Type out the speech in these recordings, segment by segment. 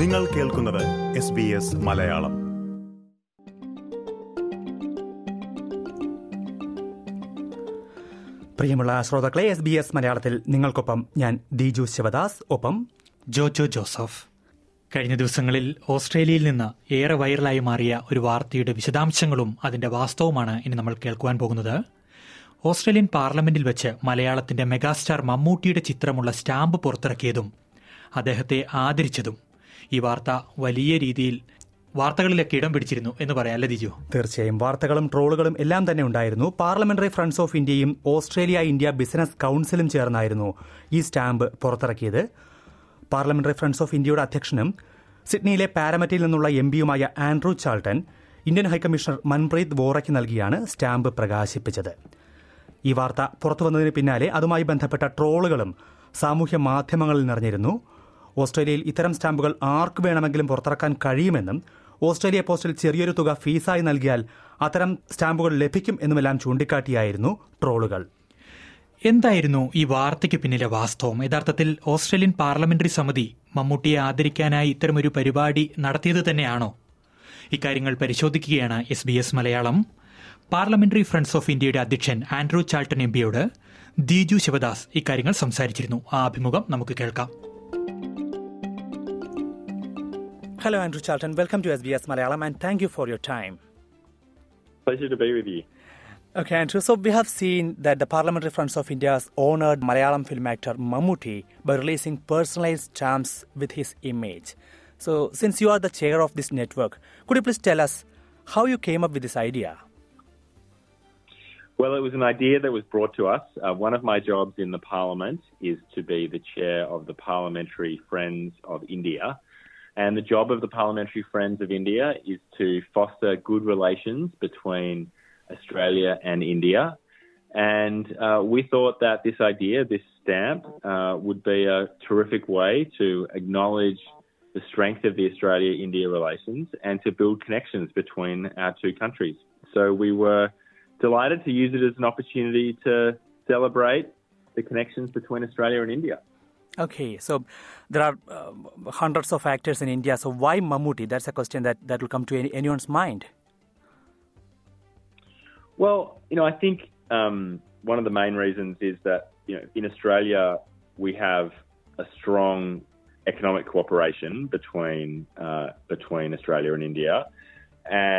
നിങ്ങൾ കേൾക്കുന്നത് SBS മലയാളം. പ്രിയമുള്ള ശ്രോതാക്കളെ, SBS മലയാളത്തിൽ നിങ്ങൾക്കൊപ്പം ഞാൻ ദിജു ശിവദാസ്, ഒപ്പം ജോജോ ജോസഫ്. കഴിഞ്ഞ ദിവസങ്ങളിൽ ഓസ്ട്രേലിയയിൽ നിന്ന് ഏറെ വൈറലായി മാറിയ ഒരു വാർത്തയുടെ വിശദാംശങ്ങളും അതിന്റെ വാസ്തവമാണ് ഇനി നമ്മൾ കേൾക്കുവാൻ പോകുന്നത്. ഓസ്ട്രേലിയൻ പാർലമെന്റിൽ വെച്ച് മലയാളത്തിന്റെ മെഗാസ്റ്റാർ മമ്മൂട്ടിയുടെ ചിത്രമുള്ള സ്റ്റാമ്പ് പുറത്തിറക്കിയതും അദ്ദേഹത്തെ ആദരിച്ചതും ഈ വാർത്ത വലിയ രീതിയിൽ വാർത്തകളിലൊക്കെ ഇടം പിടിച്ചിരുന്നു എന്ന് പറയാം, അല്ലേ ദിജു? തീർച്ചയായും വാർത്തകളും ട്രോളുകളും എല്ലാം തന്നെ ഉണ്ടായിരുന്നു. പാർലമെന്ററി ഫ്രണ്ട്സ് ഓഫ് ഇന്ത്യയും ഓസ്ട്രേലിയ ഇന്ത്യ ബിസിനസ് കൗൺസിലും ചേർന്നായിരുന്നു ഈ സ്റ്റാമ്പ് പുറത്തിറക്കിയത്. പാർലമെന്ററി ഫ്രണ്ട്സ് ഓഫ് ഇന്ത്യയുടെ അധ്യക്ഷനും സിഡ്നിയിലെ പാരമറ്റയിൽ നിന്നുള്ള എം പിയുമായ Andrew Charlton Indian high commissioner Manpreet വോറയ്ക്ക് നൽകിയാണ് സ്റ്റാമ്പ് പ്രകാശിപ്പിച്ചത്. ഈ വാർത്ത പുറത്തുവന്നതിന് പിന്നാലെ അതുമായി ബന്ധപ്പെട്ട ട്രോളുകളും സാമൂഹ്യ മാധ്യമങ്ങളിൽ നിറഞ്ഞിരുന്നു. ഓസ്ട്രേലിയയിൽ ഇത്തരം സ്റ്റാമ്പുകൾ ആർക്ക് വേണമെങ്കിലും പുറത്തിറക്കാൻ കഴിയുമെന്നും ഓസ്ട്രേലിയ പോസ്റ്റിൽ ചെറിയൊരു തുക ഫീസായി നൽകിയാൽ അത്തരം സ്റ്റാമ്പുകൾ ലഭിക്കും എന്നുമെല്ലാം ചൂണ്ടിക്കാട്ടിയായിരുന്നു ട്രോളുകൾ. എന്തായിരുന്നു ഈ വാർത്തയ്ക്ക് പിന്നിലെ വാസ്തവം? യഥാർത്ഥത്തിൽ ഓസ്ട്രേലിയൻ പാർലമെന്ററി സമിതി മമ്മൂട്ടിയെ ആദരിക്കാനായി ഇത്തരമൊരു പരിപാടി നടത്തിയത് തന്നെയാണോ? ഇക്കാര്യങ്ങൾ പരിശോധിക്കുകയാണ് SBS Malayalam. Parliamentary friends of ഇന്ത്യയുടെ അധ്യക്ഷൻ ആൻഡ്രൂ ചാൾട്ടൻ എം പിയോട് ദിജു ശിവദാസ് ഇക്കാര്യങ്ങൾ സംസാരിച്ചിരുന്നു. ആ അഭിമുഖം നമുക്ക് കേൾക്കാം. Hello, Andrew Charlton. Welcome to SBS Malayalam and thank you for your time. Pleasure to be with you. Okay, Andrew. So we have seen that the Parliamentary Friends of India has honoured Malayalam film actor Mammootty by releasing personalised stamps with his image. So since you are the chair of this network, could you please tell us how you came up with this idea? Well, it was an idea that was brought to us. One of my jobs in the Parliament is to be the chair of the Parliamentary Friends of India. And the job of the Parliamentary Friends of India is to foster good relations between Australia and India. And we thought that this idea, this stamp, would be a terrific way to acknowledge the strength of the Australia-India relations and to build connections between our two countries. So we were delighted to use it as an opportunity to celebrate the connections between Australia and India. Okay, so there are hundreds of actors in India. So why Mammootty? That's a question that will come to anyone's mind. Well, you know, I think one of the main reasons is that, you know, in Australia, we have a strong economic cooperation between Australia and India.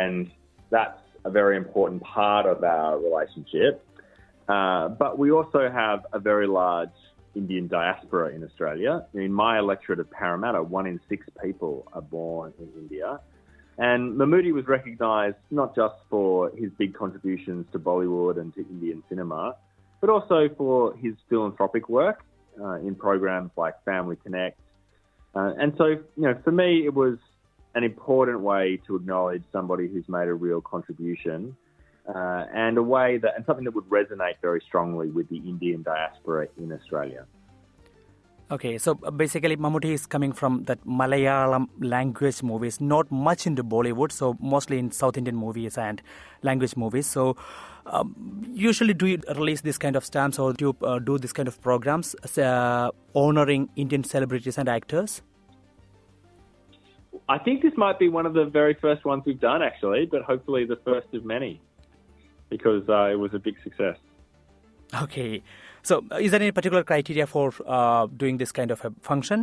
And that's a very important part of our relationship. But we also have a very large Indian diaspora in Australia. In my electorate of Parramatta, 1 in 6 people are born in India. And Mammootty was recognised not just for his big contributions to Bollywood and to Indian cinema, but also for his philanthropic work in programs like Family Connect. And so, you know, for me, it was an important way to acknowledge somebody who's made a real contribution and a way that, and something that would resonate very strongly with the Indian diaspora in Australia. Okay, so basically Mammootty is coming from that Malayalam language movies, not much into Bollywood, so mostly in South Indian movies and language movies. So usually do you release this kind of stamps or do you do this kind of programs honoring Indian celebrities and actors? I think this might be one of the very first ones we've done actually, but hopefully the first of many. Because it was a big success. Okay. So is there any particular criteria for doing this kind of a function?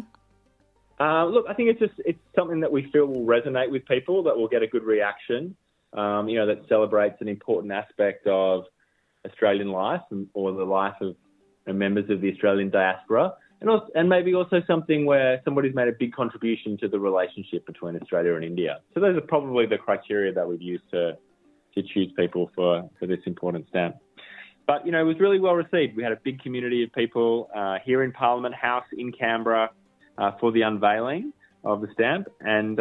Look, I think it's something that we feel will resonate with people, that will get a good reaction, you know, that celebrates an important aspect of Australian life and, or the life of members of the Australian diaspora. And, also, and maybe also something where somebody's made a big contribution to the relationship between Australia and India. So those are probably the criteria that we've used to choose people for this important stamp. But, you know, it was really well received. We had a big community of people here in Parliament House in Canberra for the unveiling of the stamp, and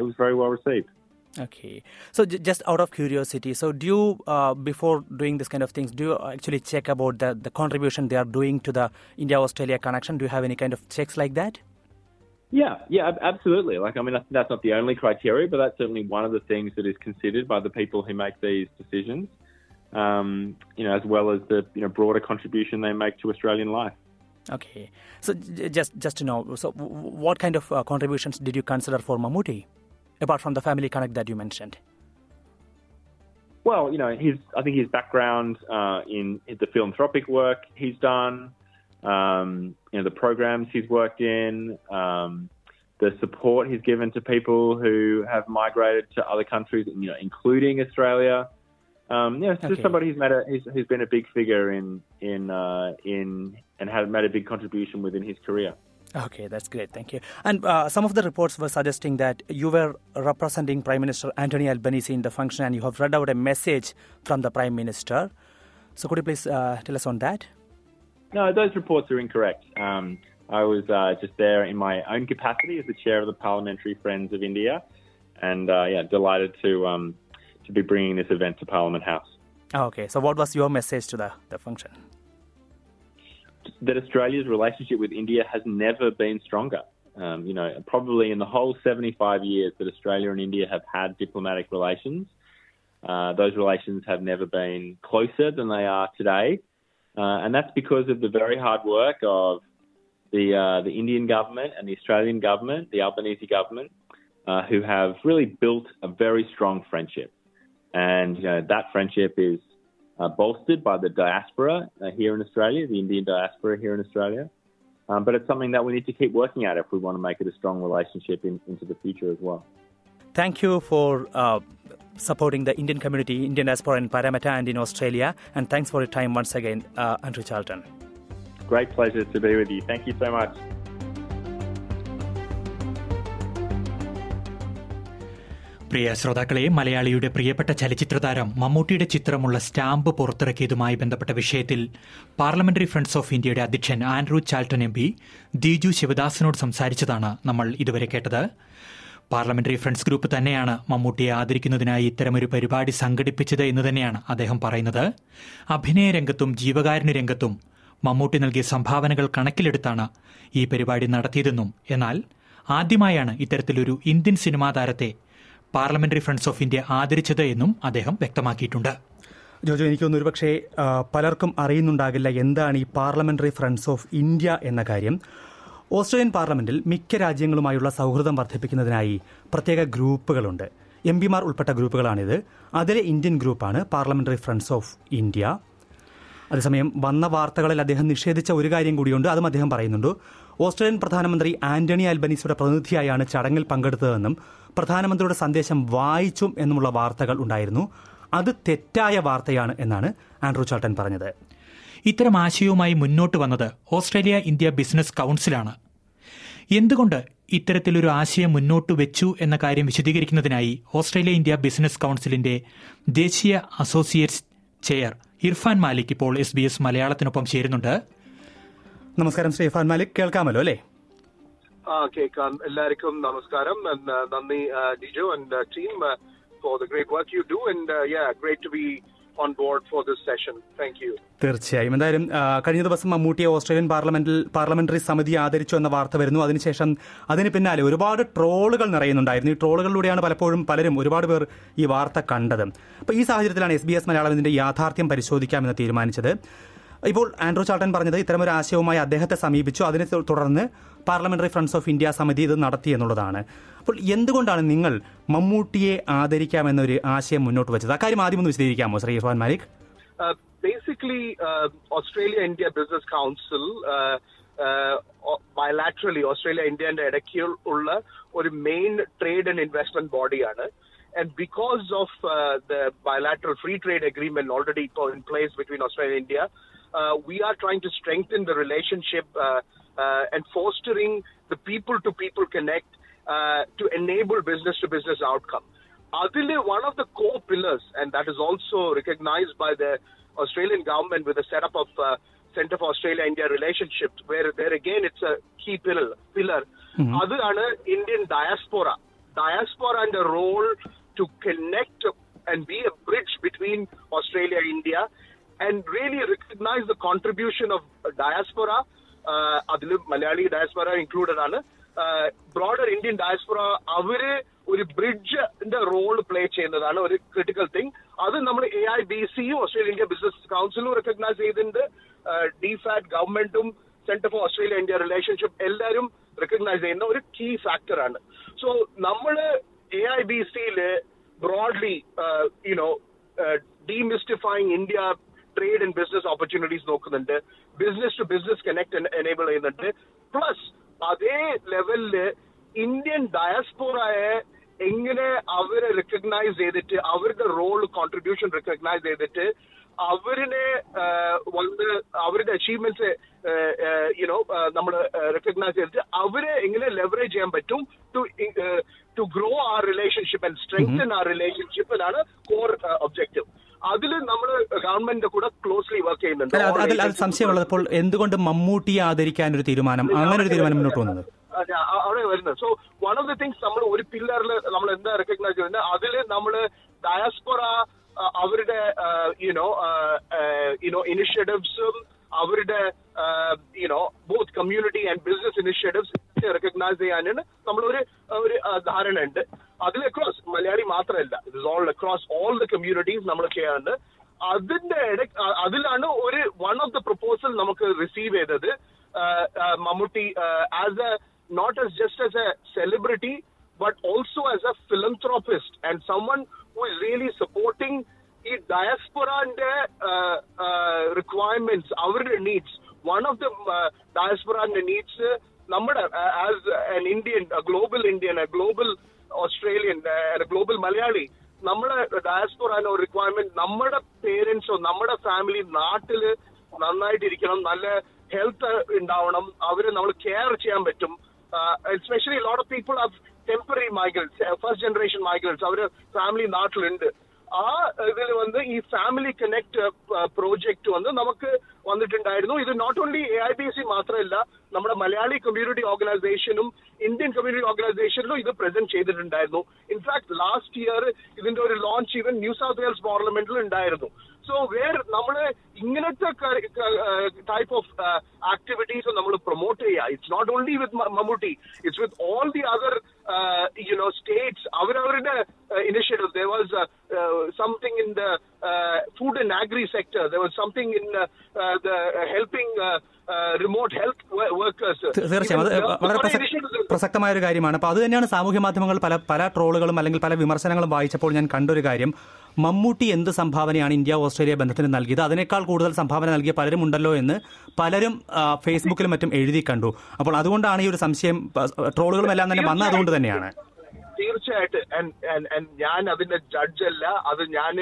it was very well received. Okay. So just out of curiosity, so do you, before doing this kind of things, do you actually check about the contribution they are doing to the India-Australia connection? Do you have any kind of checks like that? Yeah, absolutely. Like, I mean, that's not the only criteria, but that's certainly one of the things that is considered by the people who make these decisions, you know, as well as the, you know, broader contribution they make to Australian life. Okay. So just to know, so what kind of contributions did you consider for Mammootty, apart from the Family Connect that you mentioned? Well, you know, I think his background in the philanthropic work he's done, the programs he's worked in, the support he's given to people who have migrated to other countries, you know, including Australia. Just somebody who's been a big figure in and had made a big contribution within his career. Okay, that's great. Thank you. And some of the reports were suggesting that you were representing Prime Minister Anthony Albanese in the function, and you have read out a message from the Prime Minister. So could you please tell us on that? No, those reports are incorrect. I was just there in my own capacity as the chair of the Parliamentary Friends of India, and delighted to be bringing this event to Parliament House. Okay, so what was your message to the function? That Australia's relationship with India has never been stronger. Probably in the whole 75 years that Australia and India have had diplomatic relations, those relations have never been closer than they are today. And that's because of the very hard work of the Indian government and the Australian government, the Albanese government, who have really built a very strong friendship. And that friendship is bolstered by the diaspora here in Australia, the Indian diaspora here in Australia. But it's something that we need to keep working at if we want to make it a strong relationship into the future as well. Thank you for supporting the Indian community, Indian diaspora in Parramatta and in Australia. And thanks for your time once again, Andrew Charlton. Great pleasure to be with you. Thank you so much. പ്രിയ ശ്രോതാക്കളെ, മലയാളിയുടെ പ്രിയപ്പെട്ട ചലച്ചിത്രതാരം മമ്മൂട്ടിയുടെ ചിത്രമുള്ള stamp പുറത്തിറക്കിയതുമായി ബന്ധപ്പെട്ട വിഷയത്തിൽ parliamentary friends of ഇന്ത്യയുടെ അധ്യക്ഷൻ Andrew Charlton M P Diju ശിവദാസിനോട് സംസാരിച്ചതാണ് നമ്മൾ ഇതുവരെ കേട്ടത്. പാർലമെന്ററി ഫ്രണ്ട്സ് ഗ്രൂപ്പ് തന്നെയാണ് മമ്മൂട്ടിയെ ആദരിക്കുന്നതിനായി ഇത്തരമൊരു പരിപാടി സംഘടിപ്പിച്ചത് എന്ന് തന്നെയാണ് അദ്ദേഹം പറയുന്നത്. അഭിനയ രംഗത്തും ജീവകാരുണ്യ രംഗത്തും മമ്മൂട്ടി നൽകിയ സംഭാവനകൾ കണക്കിലെടുത്താണ് ഈ പരിപാടി നടത്തിയതെന്നും, എന്നാൽ ആദ്യമായാണ് ഇത്തരത്തിലൊരു ഇന്ത്യൻ സിനിമാ താരത്തെ പാർലമെന്ററി ഫ്രണ്ട്സ് ഓഫ് ഇന്ത്യ ആദരിച്ചത് എന്നും അദ്ദേഹം വ്യക്തമാക്കിയിട്ടുണ്ട്. ജോജോ, എനിക്കൊന്നും ഒരുപക്ഷെ പലർക്കും അറിയുന്നുണ്ടാകില്ല എന്താണ് ഈ പാർലമെന്ററി ഫ്രണ്ട്സ് ഓഫ് ഇന്ത്യ എന്ന കാര്യം. ഓസ്ട്രേലിയൻ പാർലമെന്റിൽ മിക്ക രാജ്യങ്ങളുമായുള്ള സൗഹൃദം വർദ്ധിപ്പിക്കുന്നതിനായി പ്രത്യേക ഗ്രൂപ്പുകളുണ്ട്. എം പിമാർ ഉൾപ്പെട്ട ഗ്രൂപ്പുകളാണിത്. അതിലെ ഇന്ത്യൻ ഗ്രൂപ്പാണ് പാർലമെന്ററി ഫ്രണ്ട്സ് ഓഫ് ഇന്ത്യ. അതേസമയം വന്ന വാർത്തകളിൽ അദ്ദേഹം നിഷേധിച്ച ഒരു കാര്യം കൂടിയുണ്ട്, അതും അദ്ദേഹം പറയുന്നുണ്ട്. ഓസ്ട്രേലിയൻ പ്രധാനമന്ത്രി ആന്റണി അൽബനീസിയുടെ പ്രതിനിധിയായാണ് ചടങ്ങിൽ പങ്കെടുത്തതെന്നും പ്രധാനമന്ത്രിയുടെ സന്ദേശം വായിച്ചും എന്നുമുള്ള വാർത്തകൾ ഉണ്ടായിരുന്നു. അത് തെറ്റായ വാർത്തയാണ് എന്നാണ് ആൻഡ്രൂ ചാൾട്ടൻ പറഞ്ഞത്. ഇത്തരം ആശയവുമായി മുന്നോട്ട് വന്നത് ഓസ്ട്രേലിയ ഇന്ത്യ ബിസിനസ് കൌൺസിലാണ്. എന്തുകൊണ്ട് ഇത്തരത്തിലൊരു ആശയം മുന്നോട്ട് വെച്ചു എന്ന കാര്യം വിശദീകരിക്കുന്നതിനായി ഓസ്ട്രേലിയ ഇന്ത്യ ബിസിനസ് കൌൺസിലിന്റെ ദേശീയ അസോസിയേറ്റ് ചെയർ ഇർഫാൻ മാലിക് ഇപ്പോൾ SBS മലയാളത്തിനൊപ്പം ചേരുന്നുണ്ട്. നമസ്കാരം ശ്രീ ഇർഫാൻ മാലിക്, കേൾക്കാമല്ലോ അല്ലേ? കേൾക്കാം. എല്ലാവർക്കും നമസ്കാരം. നന്ദി Dijo and team for the great work you do and great to be on board for this session. Thank you. തീർച്ചയായും. എന്തായാലും കഴിഞ്ഞ ദിവസം മമ്മൂട്ടിയെ ഓസ്ട്രേലിയൻ പാർലമെന്ററി സമിതി ആദരിച്ചു എന്ന വാർത്ത വരുന്നു. അതിനുശേഷം അതിന് പിന്നാലെ ഒരുപാട് ട്രോളുകൾ നിറയുന്നുണ്ടായിരുന്നു. ഈ ട്രോളുകളിലൂടെയാണ് പലരും ഒരുപാട് പേർ ഈ വാർത്ത കണ്ടത്. അപ്പോൾ ഈ സാഹചര്യത്തിലാണ് SBS മലയാളം ഇതിന്റെ യാഥാർത്ഥ്യം പരിശോധിക്കാമെന്ന് തീരുമാനിച്ചത്. ഇപ്പോൾ ആൻഡ്രൂ ചാൾട്ടൻ പറഞ്ഞത് ഇത്തരമൊരു ആശയവുമായി അദ്ദേഹത്തെ സമീപിച്ചു, അതിനെ തുടർന്ന് പാർലമെന്ററി ഫ്രണ്ട്സ് ഓഫ് ഇന്ത്യ സമിതി ഇത് നടത്തി എന്നുള്ളതാണ്. അപ്പോൾ എന്തുകൊണ്ടാണ് നിങ്ങൾ മമ്മൂട്ടിയെ ആദരിക്കാമെന്നൊരു ആശയം മുന്നോട്ട് വെച്ചത്? അക്കാര്യം ആദ്യം ഒന്ന് വിശദീകരിക്കാമോ Shri Irfan Malik? Basically Australia India business council bilaterally Australia ഇന്ത്യയുടെ ഇടയ്ക്ക് ഉള്ള ഒരു മെയിൻ ട്രേഡ് ആൻഡ് ഇൻവെസ്റ്റ്മെന്റ് ബോഡിയാണ്. And because of the bilateral free trade agreement already in place between Australia and India, we are trying to strengthen the relationship and fostering the people-to-people connect to enable business-to-business outcome. Adile, one of the core pillars, and that is also recognized by the Australian government with the setup of Centre for Australia-India Relationships, where there again it's a key pillar. Adilana Indian diaspora and a role to connect and be a bridge between Australia and India, and really recognize the contribution of diaspora, adil Malayali diaspora included aanu, broader Indian diaspora avare oru bridge inde role play cheynadana oru critical thing. adu nammal AIBC Australia India Business Council recognize cheyidinde DFAT governmentum centre for Australia India relationship എല്ലാവരും recognise ചെയ്യുന്ന ഒരു key ഫാക്ടറാണ്. So നമ്മൾ AIBCയില് broadly you know demystifying India trade and business opportunities നോക്കുന്നുണ്ട്, business to business connect enable ചെയ്യുന്നുണ്ട്, plus അതേ ലെവലില് ഇന്ത്യൻ ഡയസ്പോറയെ എങ്ങനെ അവരെ റെക്കഗ്നൈസ് ചെയ്തിട്ട് അവരുടെ റോൾ കോൺട്രിബ്യൂഷൻ റെക്കഗ്നൈസ് ചെയ്തിട്ട് അവരിനെ വന്ന് അവരുടെ അച്ചീവ്മെന്റ്സ് യുനോ നമ്മൾ റെക്കഗ്നൈസ് ചെയ്തിട്ട് അവരെ എങ്ങനെ ലെവറേജ് ചെയ്യാൻ പറ്റും to grow our relationship and strengthen our relationship എന്നാണ് കോർ ഒബ്ജക്റ്റീവ്. അതിൽ നമ്മൾ ഗവൺമെന്റിന്റെ കൂടെ ക്ലോസ്ലി വർക്ക് ചെയ്യുന്നുണ്ട്. അതിൽ സംശയമുള്ളപ്പോൾ എന്തുകൊണ്ട് മമ്മൂട്ടിയെ ആദരിക്കാൻ ഒരു തീരുമാനം, അങ്ങനെ ഒരു തീരുമാനം മുന്നോട്ട് വന്നത് അവിടെ വരുന്നത്. So one of the things നമ്മൾ ഒരു പില്ലറിൽ നമ്മൾ എന്താ റെക്കഗ്നൈസ് ചെയ്യുന്നത്, അതിൽ നമ്മൾ ഡയസ്പോറ അവരുടെ യുനോ ഇനിഷ്യേറ്റീവ്സും അവരുടെ you know both community and business initiatives recognise ചെയ്യാനാണ് നമ്മളൊരു ഒരു ധാരണ ഉണ്ട്. അതിൽ അക്രോസ് മലയാളി മാത്രമല്ല, it is all across all the communities നമ്മൾ ചെയ്യാറുണ്ട്. അതിന്റെ അതിലാണ് ഒരു വൺ ഓഫ് ദ പ്രപ്പോസൽ നമുക്ക് റിസീവ് ചെയ്തത്. Mammootty as a not as just as a celebrity but also as a philanthropist and someone who is really supporting the diaspora and their requirements, our needs. One of the diaspora and needs namada as an Indian, a global Indian, a global Australian and a global Malayali, namada diaspora and our requirement, namada parents or namada family naatil nannaayittu irikkanam, nalla health undavanam, avare nammal care cheyan pattum. Especially a lot of people have temporary migrants, first generation migrants, our family naatilundi idil vandu ee family connect project vandu namakku vandittundirunnu. Idu not only AIBC mathramalla, nammada Malayali community organizationum Indian community organizationlo idu present cheyidittundirunnu. In fact last year idinte oru launch even New South Wales parliamentil undirunnu. So where nammale inganatha type of activities nammale promote cheya, it's not only with Mammootty, it's with all the other states avaravade initiatives. There was something in the food and agri sector, there was something in the helping remote health workers. തീർച്ചയായും അത് വളരെ പ്രസക്തമായ ഒരു കാര്യമാണ്. അപ്പോൾ അത് തന്നെയാണ് സാമൂഹ്യ മാധ്യമങ്ങൾ പല ട്രോളുകളും അല്ലെങ്കിൽ പല വിമർശനങ്ങളും വായിച്ചപ്പോൾ ഞാൻ കണ്ടൊരു കാര്യം, മമ്മൂട്ടി എന്ത് സംഭാവനയാണ് ഇന്ത്യ ഓസ്ട്രേലിയ ബന്ധത്തിന് നൽകിയത്, അതിനേക്കാൾ കൂടുതൽ സംഭാവന നൽകിയ പലരും ഉണ്ടല്ലോ എന്ന് പലരും ഫേസ്ബുക്കിലും മറ്റും എഴുതി കണ്ടു. അപ്പോൾ അതുകൊണ്ടാണ് ഈ ഒരു സംശയം, ട്രോളുകളും എല്ലാം തന്നെ വന്നത് അതുകൊണ്ട് തന്നെയാണ്. തീർച്ചയായിട്ടും ഞാൻ അതിന്റെ ജഡ്ജല്ല, അത് ഞാൻ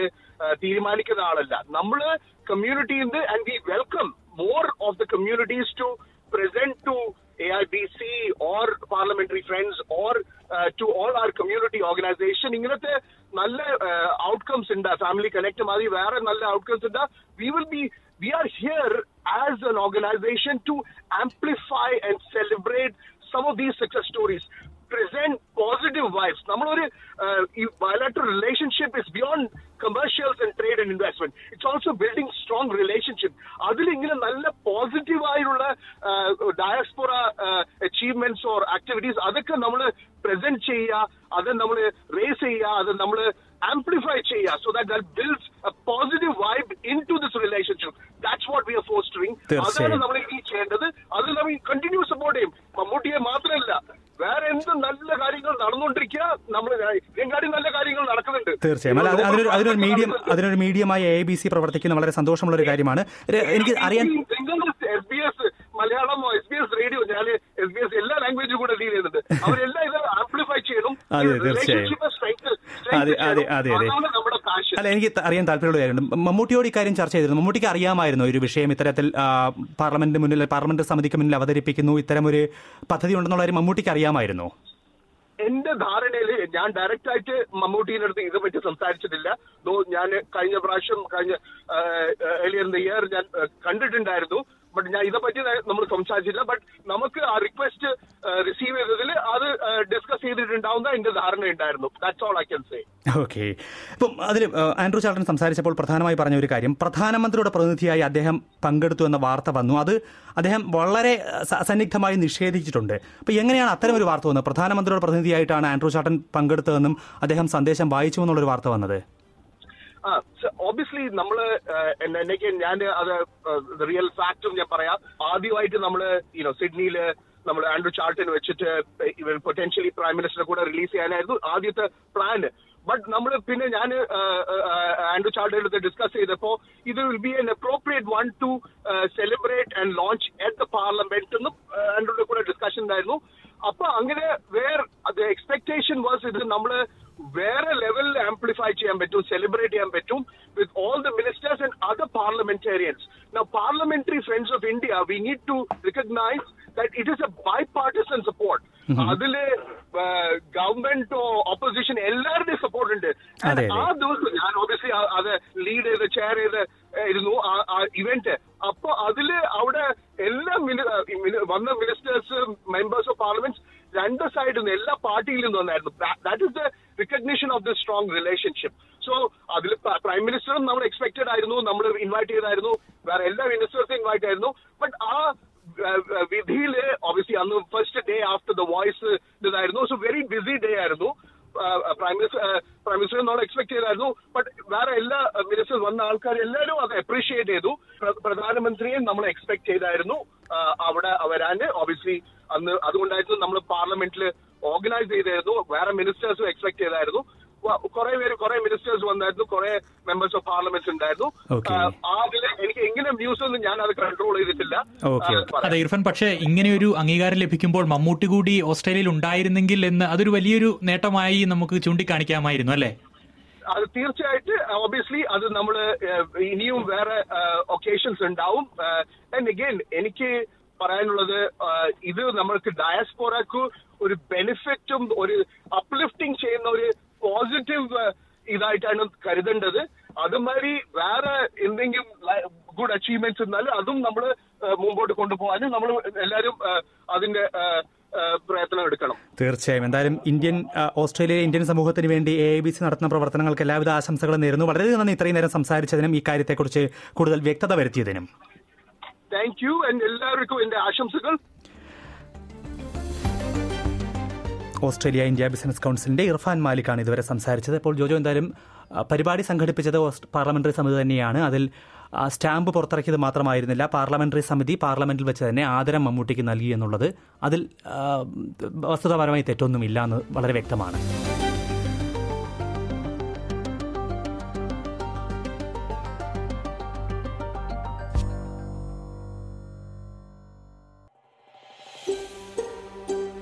തീരുമാനിക്കുന്ന ആളല്ല. നമ്മള് community and we welcome more of the communities to present to AIBC or parliamentary friends or to all our community organization ingathe nalla outcomes unda family connect maari vera nalla outcomes unda. We are here as an organization to amplify and celebrate some of these success stories, present positive vibes. Nammoru bilateral relationship is beyond commercials and trade and investment, it's also building strong relationship. Adil ingila nalla positive ayulla diaspora achievements or activities adakku nammal present cheya, adu nammal raise cheya, adu nammal amplify cheya, so that builds a positive vibe into this relationship. That's what we are fostering. Adana nammal ee cheyendathu, adu nammal continue support him. Mammuttiye mathramalla വേറെ എന്ത് നല്ല കാര്യങ്ങൾ നടന്നുകൊണ്ടിരിക്കുക, നമ്മുടെ നല്ല കാര്യങ്ങൾ നടക്കുന്നുണ്ട്. തീർച്ചയായും അതിനൊരു മീഡിയമായി AIBC പ്രവർത്തിക്കുന്ന വളരെ സന്തോഷമുള്ള ഒരു കാര്യമാണ്. എനിക്ക് അറിയാൻ SBS മലയാളമോ SBS റേഡിയോ, ഞാൻ SBS എല്ലാ ലാംഗ്വേജും കൂടെ ഡീൽ ചെയ്യുന്നുണ്ട്. അവരെല്ലാം ഇത് ആംപ്ലിഫൈ ചെയ്യണം. അല്ല, എനിക്ക് അറിയാൻ താല്പര്യമുള്ള കാര്യമുണ്ട്. മമ്മൂട്ടിയോട് ഇക്കാര്യം ചർച്ച ചെയ്തിരുന്നു, മമ്മൂട്ടിക്ക് അറിയാമായിരുന്നു ഒരു വിഷയം ഇത്തരത്തിൽ പാർലമെന്റിന് മുന്നിൽ, പാർലമെന്ററി സമിതിക്ക് മുന്നിൽ അവതരിപ്പിക്കുന്നു, ഇത്തരമൊരു പദ്ധതി ഉണ്ടെന്നുള്ള കാര്യം മമ്മൂട്ടിക്ക് അറിയാമായിരുന്നു. എന്റെ ധാരണയിൽ ഞാൻ ഡയറക്റ്റ് ആയിട്ട് മമ്മൂട്ടിയുടെ അടുത്ത് ഇത് പറ്റി സംസാരിച്ചിട്ടില്ല. ഞാൻ കഴിഞ്ഞ പ്രാവശ്യം earlier in the year ഞാൻ കണ്ടിട്ടുണ്ടായിരുന്നു, ബട്ട് ഞാൻ ഇതേപ്പറ്റി നമ്മൾ സംസാരിച്ചില്ല. ബട്ട് നമുക്ക് ആ റിക്വസ്റ്റ് റിസീവ് ചെയ്തതിൽ അത് ഡിസ്കസ് ചെയ്തിട്ടുണ്ടാവുന്ന എന്റെ ധാരണ ഉണ്ടായിരുന്നു. That's all I can say. Okay, ഇപ്പം അതിൽ ആൻഡ്രൂ ചാൾട്ടൻ സംസാരിച്ചപ്പോൾ പ്രധാനമായി പറഞ്ഞ ഒരു കാര്യം, പ്രധാനമന്ത്രിയുടെ പ്രതിനിധിയായി അദ്ദേഹം പങ്കെടുത്തു എന്ന വാർത്ത വന്നു, അത് അദ്ദേഹം വളരെ സന്നിഗ്ധമായി നിഷേധിച്ചിട്ടുണ്ട്. അപ്പോൾ എങ്ങനെയാണ് അത്തരമൊരു വാർത്ത വന്നത്? പ്രധാനമന്ത്രിയുടെ പ്രതിനിധിയായിട്ടാണ് ആൻഡ്രൂ ചാൾട്ടൻ പങ്കെടുത്തതെന്നും അദ്ദേഹം സന്ദേശം വായിച്ചു എന്നുള്ളൊരു വാർത്ത വന്നത്. ഒബിയസ്ലി നമ്മള് ഞാൻ അത് റിയൽ ഫാക്റ്റും ഞാൻ പറയാം. ആദ്യമായിട്ട് നമ്മള് സിഡ്നിയില് നമ്മൾ ആൻഡ്രൂ ചാൾട്ടൻ വെച്ചിട്ട് പൊട്ടൻഷ്യലി പ്രൈം മിനിസ്റ്ററെ കൂടെ റിലീസ് ചെയ്യാനായിരുന്നു ആദ്യത്തെ പ്ലാൻ. ബട്ട് നമ്മൾ പിന്നെ ഞാൻ ആൻഡ്രൂ ചാൾട്ടൻ്റെ അടുത്ത് ഡിസ്കസ് ചെയ്തപ്പോൾ ഇത് will be an appropriate one to celebrate and launch at the parliament എന്നും ആൻഡ്രൂടെ കൂടെ ഡിസ്കഷൻ ഉണ്ടായിരുന്നു. അപ്പൊ അങ്ങനെ ദ എക്സ്പെക്ടേഷൻ വാസ് ഇത് നമ്മള് വേറെ ലെവലിൽ ആംപ്ലിഫൈ ചെയ്യാൻ പറ്റും, സെലിബ്രേറ്റ് ചെയ്യാൻ പറ്റും with all the ministers and other parliamentarians. Now parliamentary friends of India we need to recognise that it is a bipartisan support. അതില് ഗവൺമെന്റോ ഓപ്പോസിഷൻ എല്ലാവരുടെയും സപ്പോർട്ട് ഉണ്ട്. ആ ദിവസം ഞാൻ ഓബിയസ്ലി അത് ലീഡ് ചെയ്ത് ചെയർ ചെയ്ത് ഇരുന്നു ആ ഇവന്റ്. അപ്പൊ അതില് അവിടെ എല്ലാ വന്ന മിനിസ്റ്റേഴ്സ് മെമ്പേഴ്സ് ഓഫ് പാർലമെന്റ് രണ്ട് സൈഡിൽ നിന്ന് എല്ലാ പാർട്ടിയിൽ നിന്നും വന്നായിരുന്നു. That is the recognition of the strong relationship. So അതിൽ പ്രൈം മിനിസ്റ്ററും നമ്മൾ എക്സ്പെക്ടഡ് ആയിരുന്നു, നമ്മൾ ഇൻവൈറ്റ് ചെയ്തായിരുന്നു, വേറെ എല്ലാ മിനിസ്റ്റേഴ്സും ഇൻവൈറ്റ് ആയിരുന്നു. ബട്ട് ആ വിധിയില് ഒബിയസ്ലി അന്ന് first day after the voice ഇതായിരുന്നു. സോ വെരി ബിസി ഡേ ആയിരുന്നു. പ്രൈം മിനിസ്റ്റർ നമ്മൾ എക്സ്പെക്ട് ചെയ്തായിരുന്നു. ബട്ട് വേറെ എല്ലാ മിനിസ്റ്റേഴ്സ് വന്ന ആൾക്കാർ എല്ലാവരും അത് അപ്രീഷിയേറ്റ് ചെയ്തു. പ്രധാനമന്ത്രിയെ നമ്മൾ എക്സ്പെക്ട് ചെയ്തായിരുന്നു അവിടെ വരാൻ. ഒബിയസ്ലി അന്ന് അതുകൊണ്ടായിരുന്നു നമ്മൾ പാർലമെന്റിൽ ഓർഗനൈസ് ചെയ്തായിരുന്നു. വേറെ മിനിസ്റ്റേഴ്സും എക്സ്പെക്ട് ചെയ്തായിരുന്നു. കുറെ മിനിസ്റ്റേഴ്സ് വന്നായിരുന്നു, കുറെ മെമ്പേഴ്സ് ഓഫ് പാർലമെന്റ് ഉണ്ടായിരുന്നു. അതില് എനിക്ക് എങ്ങനെ ന്യൂസ് ഒന്നും ഞാൻ അത് കൺട്രോൾ ചെയ്തിട്ടില്ല. അതെ ഇർഫാൻ, പക്ഷേ ഇങ്ങനെ ഒരു അംഗീകാരം ലഭിക്കുമ്പോൾ മമ്മൂട്ടി കൂടി ഓസ്ട്രേലിയയിൽ ഉണ്ടായിരുന്നെങ്കിൽ എന്ന് അതൊരു വലിയൊരു നേട്ടമായി നമുക്ക് ചൂണ്ടിക്കാണിക്കാമായിരുന്നു അല്ലേ? അത് തീർച്ചയായിട്ട് ഒബിയസ്ലി അത് നമ്മൾ ഇനിയും വേറെ ഒക്കേഷൻസ് ഉണ്ടാവും. ആൻഡ് അഗൈൻ എനിക്ക് പറയാനുള്ളത് ഇത് നമ്മൾക്ക് ഡയസ്പോറക്ക് ഒരു ബെനിഫിറ്റും ഒരു അപ്ലിഫ്റ്റിംഗ് ചെയ്യുന്ന ഒരു പോസിറ്റീവ് ഇതായിട്ടാണ് കരുതേണ്ടത്. അതുമാതിരി വേറെ എന്തെങ്കിലും ഗുഡ് അച്ചീവ്മെന്റ്സ് എന്നാലും അതും നമ്മൾ മുമ്പോട്ട് കൊണ്ടുപോകാനും നമ്മൾ എല്ലാവരും അതിന്റെ പ്രയത്നം എടുക്കണം. തീർച്ചയായും. എന്തായാലും ഓസ്ട്രേലിയ ഇന്ത്യൻ സമൂഹത്തിന് വേണ്ടി ABC നടത്തുന്ന പ്രവർത്തനങ്ങൾക്ക് എല്ലാവിധ ആശംസകളും നേരുന്നു. വളരെ നന്ദി ഇത്രയും നേരം സംസാരിച്ചതിനും ഈ കാര്യത്തെക്കുറിച്ച് കൂടുതൽ വ്യക്തത വരുത്തിയതിനും. Thank you. എല്ലാവർക്കും എന്റെ ആശംസകൾ. ഓസ്ട്രേലിയ ഇന്ത്യ ബിസിനസ് കൗൺസിലിന്റെ ഇർഫാൻ മാലിക്കാണ് ഇതുവരെ സംസാരിച്ചത്. ഇപ്പോൾ ജോജോ, എന്തായാലും പരിപാടി സംഘടിപ്പിച്ചത് പാർലമെന്ററി സമിതി തന്നെയാണ്. അതിൽ സ്റ്റാമ്പ് പുറത്തിറക്കിയത് മാത്രമായിരുന്നില്ല, പാർലമെന്ററി സമിതി പാർലമെന്റിൽ വെച്ച് തന്നെ ആദരം മമ്മൂട്ടിക്ക് നൽകി എന്നുള്ളത് അതിൽ വസ്തുതാപരമായി തെറ്റൊന്നുമില്ല എന്ന് വളരെ വ്യക്തമാണ്.